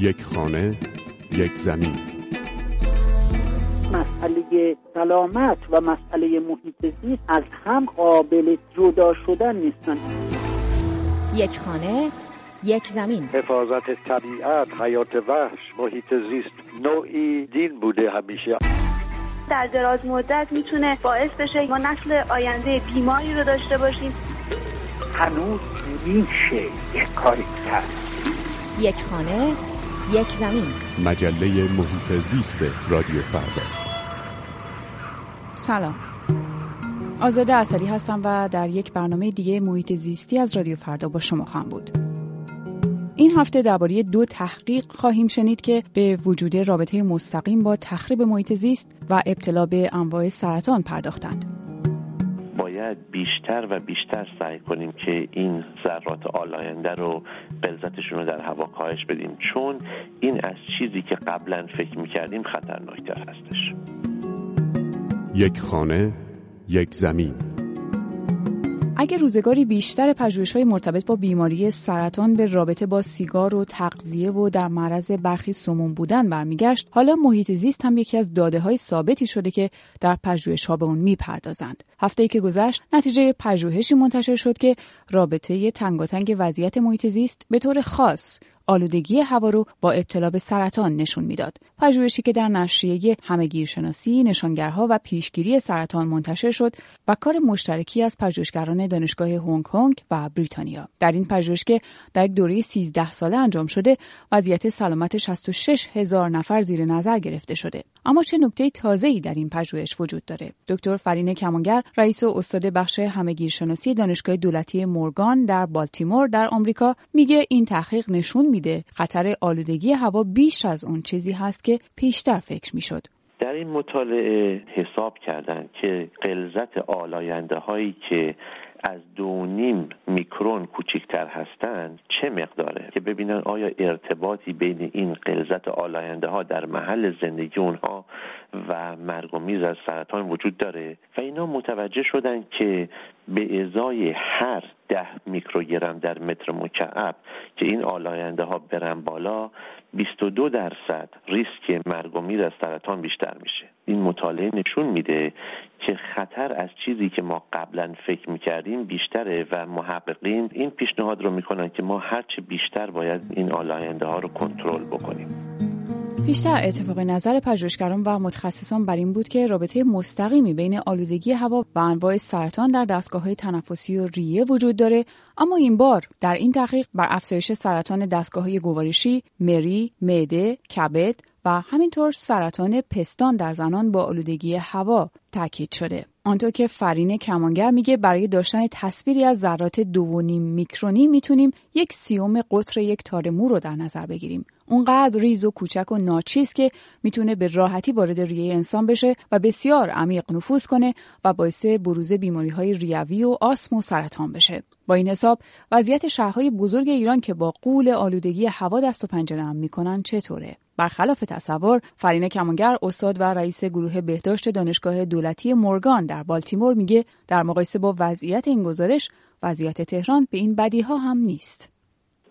یک خانه، یک زمین. مسئله سلامت و مسئله محیط زیست از هم قابل جدا شدن نیستند. یک خانه، یک زمین. حفاظت طبیعت، حیات وحش، محیط زیست نوعی دین بوده همیشه. در دراز مدت میتونه باعث بشه ما نسل آینده بیماری رو داشته باشیم. هنوز میشه یک کاری کرد. یک خانه، یک زمین. مجله محیط زیست رادیو فردا. سلام، آزاده اصلی هستم و در یک برنامه دیگه محیط زیستی از رادیو فردا با شما خواهم بود. این هفته درباره 2 تحقیق خواهیم شنید که به وجود رابطه مستقیم با تخریب محیط زیست و ابتلا به انواع سرطان پرداختند. باید بیشتر و بیشتر سعی کنیم که این ذرات آلاینده رو غلظتشون رو در هوا کاهش بدیم، چون این از چیزی که قبلا فکر می‌کردیم خطرناک‌تر هستش. یک خانه، یک زمین. اگر روزگاری بیشتر پژوهش‌های مرتبط با بیماری سرطان به رابطه با سیگار و تغذیه و در معرض برخی سموم بودن برمیگشت، حالا محیط زیست هم یکی از داده‌های ثابتی شده که در پژوهش‌ها به اون می‌پردازند. هفته‌ای که گذشت، نتیجه پژوهشی منتشر شد که رابطه تنگاتنگ وضعیت محیط زیست به طور خاص آلودگی هوا رو با ابتلا به سرطان نشون میداد. پژوهشی که در نشریه همه‌گیرشناسی، نشانگرها و پیشگیری سرطان منتشر شد و کار مشترکی از پژوهشگران دانشگاه هنگ کنگ و بریتانیا. در این پژوهش که در یک دوره 13 ساله انجام شده، وضعیت سلامت 66000 نفر زیر نظر گرفته شده. اما چه نکته تازه‌ای در این پژوهش وجود داره؟ دکتر فرینه کمانگر، رئیس و استاد بخش همه‌گیرشناسی دانشگاه دولتی مورگان در بالتیمور در آمریکا، میگه این تحقیق نشون میده خطر آلودگی هوا بیش از اون چیزی هست که پیشتر فکر میشد. در این مطالعه حساب کردن که غلظت آلاینده هایی که از 2.5 میکرون کوچکتر هستند چه مقداره، که ببینن آیا ارتباطی بین این غلظت آلاینده ها در محل زندگی اونها و مرگ و میز از سرطان وجود داره، و اینا متوجه شدن که به ازای هر 10 میکروگرم در متر مکعب که این آلاینده ها برن بالا، 22% ریسک مرگ و میر از سرطان بیشتر میشه. این مطالعه نشون میده که خطر از چیزی که ما قبلا فکر میکردیم بیشتره و محققین این پیشنهاد رو میکنن که ما هرچه بیشتر باید این آلاینده ها رو کنترل بکنیم. بیشتر اتفاق نظر پژوهشگران و متخصصان بر این بود که رابطه مستقیمی بین آلودگی هوا و انواع سرطان در دستگاه‌های تنفسی و ریه وجود داره، اما این بار در این تحقیق بر افزایش سرطان دستگاه‌های گوارشی، مری، معده، کبد و همینطور سرطان پستان در زنان با آلودگی هوا تاکید شده. آنطور که فرینه کمانگر میگه، برای داشتن تصویری از ذرات 2.5 میکرونی میتونیم 1/30 قطر یک تار مو رو در نظر بگیریم. اونقدر ریز و کوچک و ناچیز که میتونه به راحتی وارد ریه انسان بشه و بسیار عمیق نفوذ کنه و باعث بروز بیماری‌های ریوی و آسم و سرطان بشه. با این حساب وضعیت شهرهای بزرگ ایران که با غول آلودگی هوا دست و پنجه نرم میکنن چطوره؟ برخلاف تصور، فرینه کمانگر، استاد و رئیس گروه بهداشت دانشگاه دولتی مورگان در بالتیمور، میگه در مقایسه با وضعیت این گزارش، وضعیت تهران به این بدیها هم نیست.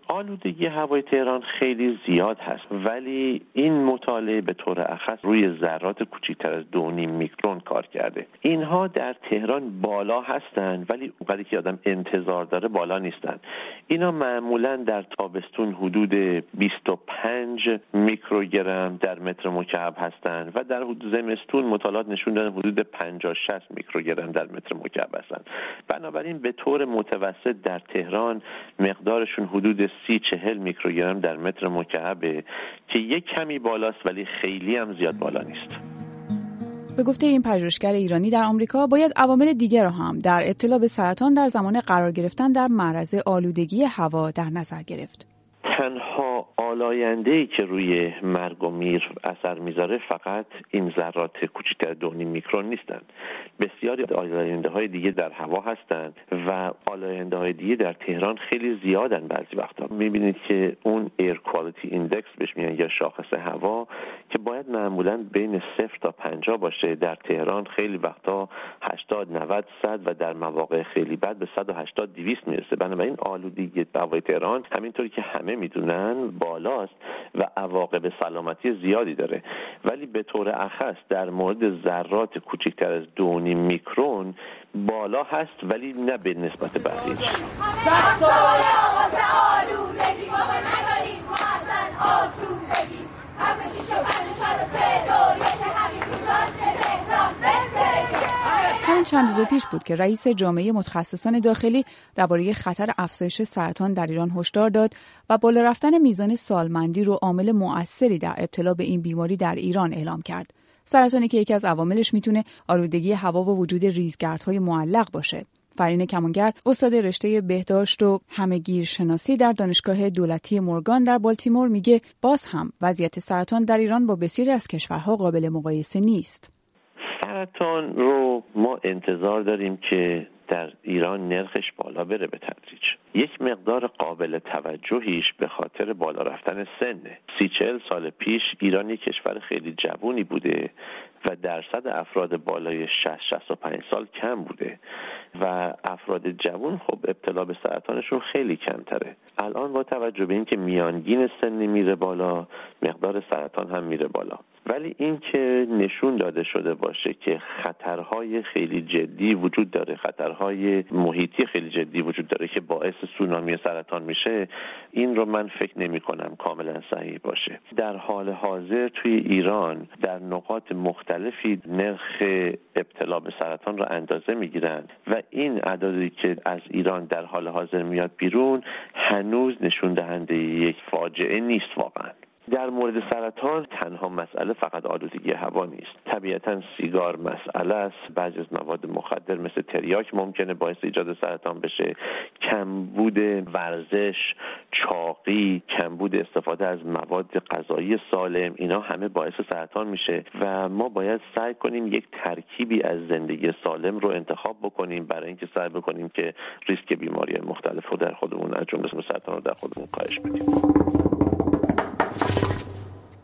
آلودگی هوای تهران خیلی زیاد هست، ولی این مطالعه به طور اخص روی ذرات کوچکتر از 2.5 میکرون کار کرده. اینها در تهران بالا هستند، ولی اونقدری که آدم انتظار داره بالا نیستند. اینا معمولاً در تابستون حدود 25 میکروگرم در متر مکعب هستند و در حدود زمستون مطالعات نشون دادن حدود 50-60 میکروگرم در متر مکعب هستند. بنابراین به طور متوسط در تهران مقدارشون حدود 30-40 میکروگرم در متر مکعبه که یک کمی بالاست، ولی خیلی هم زیاد بالا نیست. به گفته این پژوهشگر ایرانی در آمریکا، باید عوامل دیگر را هم در ابتلا به سرطان در زمان قرار گرفتن در معرض آلودگی هوا در نظر گرفت. تنها آلاینده‌ای که روی مرگ و میر اثر میذاره فقط این ذرات کوچکتر 2.5 میکرون نیستن. بسیاری آلاینده‌های دیگه در هوا هستند و آلاینده‌های دیگه در تهران خیلی زیادن. بعضی وقتا میبینید که اون ایر کوالیتی ایندکس بهش میگن، یا شاخص هوا، که باید معمولاً بین 0 تا 50 باشه. در تهران خیلی وقتا 80-90-100 و در مواقع خیلی بد به 180-200 میرسه. بنابراین آلودگی هوای تهران همینطوری که همه میدونن بالاست، و عواقب سلامتی زیادی داره، ولی به طور اخص در مورد ذرات کوچکتر از 2.5 میکرون بالا هست، ولی نه به نسبت بقیه. چند روز پیش بود که رئیس جامعه متخصصان داخلی درباره خطر افزایش سرطان در ایران هشدار داد و بالا رفتن میزان سالمندی رو عامل مؤثری در ابتلا به این بیماری در ایران اعلام کرد. سرطانی که یکی از عواملش میتونه آلودگی هوا و وجود ریزگردهای معلق باشه. فرینه کمانگر، استاد رشته بهداشت و همه‌گیرشناسی در دانشگاه دولتی مورگان در بالتیمور، میگه باز هم وضعیت سرطان در ایران با بسیاری از کشورها قابل مقایسه نیست. سرطان رو ما انتظار داریم که در ایران نرخش بالا بره به تدریج. یک مقدار قابل توجهیش به خاطر بالا رفتن سنه. 30-40 سال پیش ایران یک کشور خیلی جوونی بوده و درصد افراد بالای 60-65 سال کم بوده و افراد جوان خب ابتلا به سرطانشون خیلی کمتره. الان با توجه به این که میانگین سنی میره بالا، مقدار سرطان هم میره بالا، ولی این که نشون داده شده باشه که خطرهای خیلی جدی وجود داره، خطرهای محیطی خیلی جدی وجود داره که باعث سونامی سرطان میشه، این رو من فکر نمی کنم کاملا صحیح باشه. در حال حاضر توی ایران در نقاط مختلفی نرخ ابتلا به سرطان رو اندازه میگیرن و این اعدادی که از ایران در حال حاضر میاد بیرون هنوز نشون دهنده یک فاجعه نیست. واقعا در مورد سرطان تنها مسئله فقط آلودگی هوا نیست. طبیعتاً سیگار مسئله است. بعضی از مواد مخدر مثل تریاک ممکنه باعث ایجاد سرطان بشه. کمبود ورزش، چاقی، کمبود استفاده از مواد غذایی سالم، اینا همه باعث سرطان میشه و ما باید سعی کنیم یک ترکیبی از زندگی سالم رو انتخاب بکنیم برای اینکه سعی بکنیم که ریسک بیماری مختلف رو در خودمون، از جمله سرطان رو در خودمون کاهش بدیم.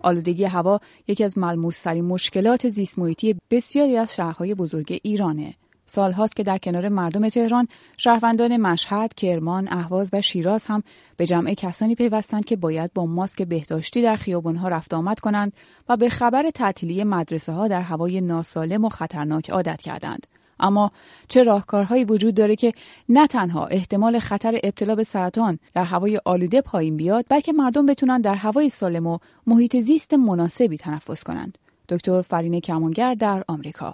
آلودگی هوا یکی از ملموس‌ترین مشکلات زیست‌محیطی بسیاری از شهرهای بزرگ ایرانه. سال‌هاست که در کنار مردم تهران، شهروندان مشهد، کرمان، اهواز و شیراز هم به جمع کسانی پیوستند که باید با ماسک بهداشتی در خیابان‌ها رفت آمد کنند و به خبر تعطیلی مدرسه‌ها در هوای ناسالم و خطرناک عادت کردند. اما چه راهکارهایی وجود داره که نه تنها احتمال خطر ابتلا به سرطان در هوای آلوده پایین بیاد، بلکه مردم بتونن در هوای سالم و محیط زیست مناسبی تنفس کنند؟ دکتر فرینه کمانگر در آمریکا.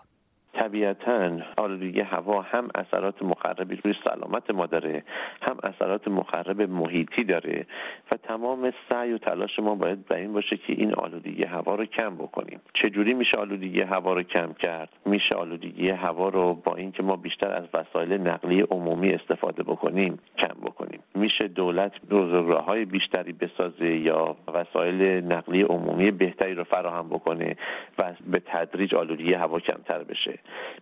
طبیعتاً آلودگی هوا هم اثرات مخربی روی سلامت ما داره، هم اثرات مخرب محیطی داره و تمام سعی و تلاش ما باید بر این باشه که این آلودگی هوا رو کم بکنیم. چجوری میشه آلودگی هوا رو کم کرد؟ میشه آلودگی هوا رو با اینکه ما بیشتر از وسایل نقلیه عمومی استفاده بکنیم کم بکنیم. میشه دولت روزراهای بیشتری بسازه یا وسایل نقلیه عمومی بهتری رو فراهم بکنه و به تدریج آلودگی هوا کمتر بشه.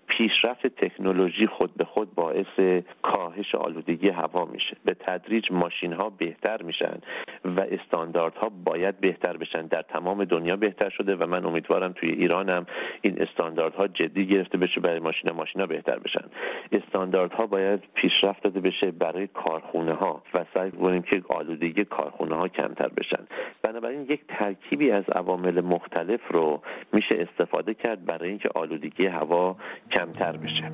پیشرفت تکنولوژی خود به خود باعث کاهش آلودگی هوا میشه. به تدریج ماشین‌ها بهتر میشن و استانداردها باید بهتر بشن. در تمام دنیا بهتر شده و من امیدوارم توی ایران هم این استانداردها جدی گرفته بشه برای ماشینا بهتر بشن. استانداردها باید پیشرفت داده بشه برای کارخونه‌ها و سعی کنیم که آلودگی کارخونه‌ها کمتر بشن. بنابراین یک ترکیبی از عوامل مختلف رو میشه استفاده کرد برای اینکه آلودگی هوا کمتر بشه.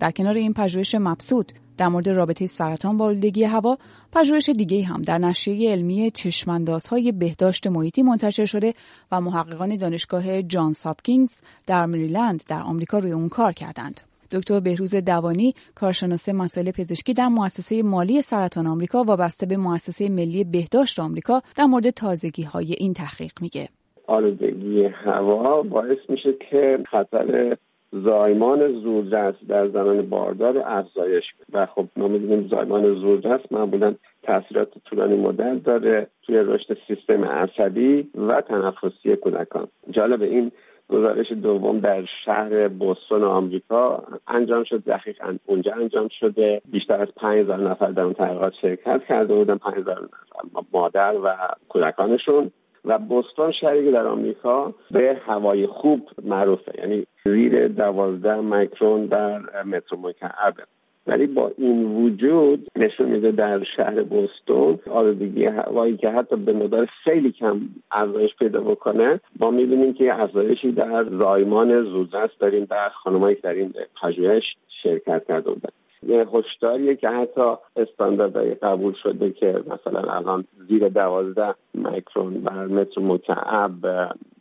در کنار این پژوهش مبسوط در مورد رابطه سرطان با آلودگی هوا، پژوهش دیگه‌ای هم در نشریه علمی چشم‌اندازهای بهداشت محیطی منتشر شده و محققان دانشگاه جان سابکینز در مریلند در آمریکا روی اون کار کردند. دکتر بهروز دوانی، کارشناس مسائل پزشکی در مؤسسه مالی سرطان آمریکا وابسته به مؤسسه ملی بهداشت آمریکا، در مورد تازگی‌های این تحقیق میگه. آلودگی هوا باعث میشه که خطر زایمان زودرس در زنان باردار افزایش بده و خب ما می‌دونیم زایمان زودرس معمولاً تاثیرات طولانی مدت داره توی رشد سیستم عصبی و تنفسی کودکان. جالب، این گزارش دوم در شهر بوستون آمریکا انجام شد. دقیقاً اونجا انجام شده. بیشتر از 5000 نفر در اون تحقیقات شرکت کرده بودن، 5000 نفر مادر و کودکانشون. و بوستون شهری در آمریکا به هوای خوب معروفه، یعنی زیر 12 میکرون در متر مکعب. ولی با این وجود نشون میده در شهر بوستون آلودگی هوایی که حتی به مقدار خیلی کم افزایش پیدا بکنه، ما میبینیم که افزایشی در زایمان زودرس داریم در خانمایی که در این پژوهش شرکت کرده بودند. یه هشداریه که حتی استانداردهای قبول شده که مثلا الان زیر 12 میکرون بر متر مکعب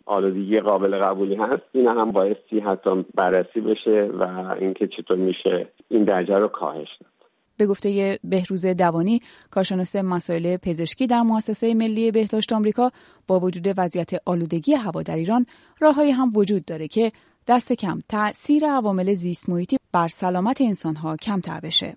آلودگی قابل قبولی هست، این هم بایستی حتی بررسی بشه و اینکه چطور میشه این درجه رو کاهش داد. به گفته بهروز دوانی، کارشناس مسائل پزشکی در مؤسسه ملی بهداشت آمریکا، با وجود وضعیت آلودگی هوا در ایران، راههایی هم وجود داره که دست کم تأثیر عوامل زیست محیطی بر سلامت انسان‌ها کمتر بشه.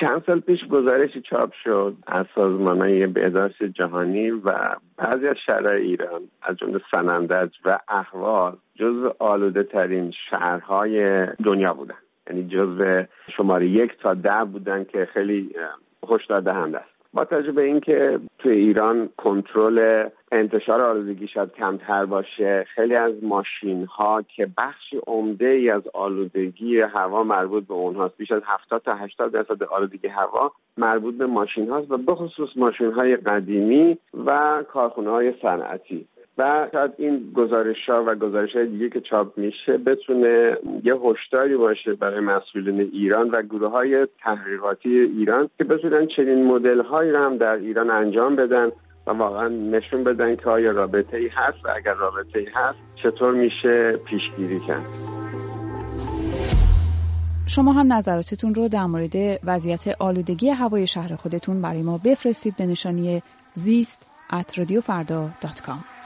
چند سال پیش گزارشی چاپ شد از سازمان‌های بهداشت جهانی و بعضی از شهرهای ایران از جمله سنندج و اهواز جزو آلوده‌ترین شهرهای دنیا بودن، یعنی جزو شماره 1 تا 10 بودن که خیلی هشداردهنده است. با توجه به اینکه تو ایران کنترل انتشار آلودگی شاید کمتر باشه، خیلی از ماشین‌ها که بخش عمده‌ای از آلودگی هوا مربوط به اونهاست، بیش از 70 تا 80% آلودگی هوا مربوط به ماشین‌هاست و به خصوص ماشین‌های قدیمی و کارخانه‌های صنعتی. و شاید این گزارش‌ها و گزارش‌های دیگه که چاپ میشه بتونه یه هشداری باشه برای مسئولین ایران و گروه‌های تحقیقاتی ایران که بتونن چنین مدل‌هایی رو هم در ایران انجام بدن و واقعا نشون بدن که آیا رابطه‌ای هست و اگر رابطه‌ای هست چطور میشه پیشگیری کرد. شما هم نظراتتون رو در مورد وضعیت آلودگی هوای شهر خودتون برای ما بفرستید به نشانی زیست@رادیوفردا.com.